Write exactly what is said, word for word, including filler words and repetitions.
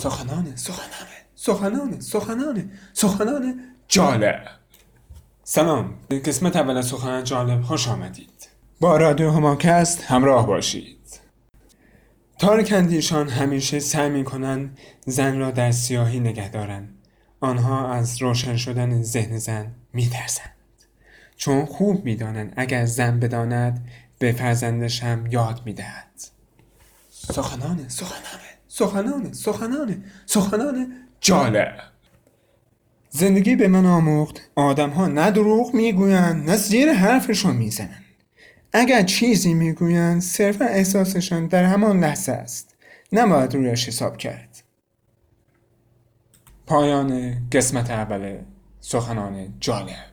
سخنان سخنان سخنان سخنان سخنان جالب. سلام، به قسمت اول از سخنان جالب خوش آمدید. با رادیو هماکست همراه باشید. تارک اندیشان همیشه سعی می‌کنند زن را در سیاهی نگه دارند. آنها از روشن شدن ذهن زن می‌ترسند، چون خوب می‌دانند اگر زن بداند به فرزندش هم یاد می‌دهد. سخنان سخنان سخنان سخنان سخنان جالب. زندگی به من آموخت آدم ها نه دروغ میگویند نه زیر حرفشون میزنند. اگر چیزی میگویند صرفا احساسشان در همان لحظه است، نباید رویش حساب کرد. پایان قسمت اول سخنان جالب.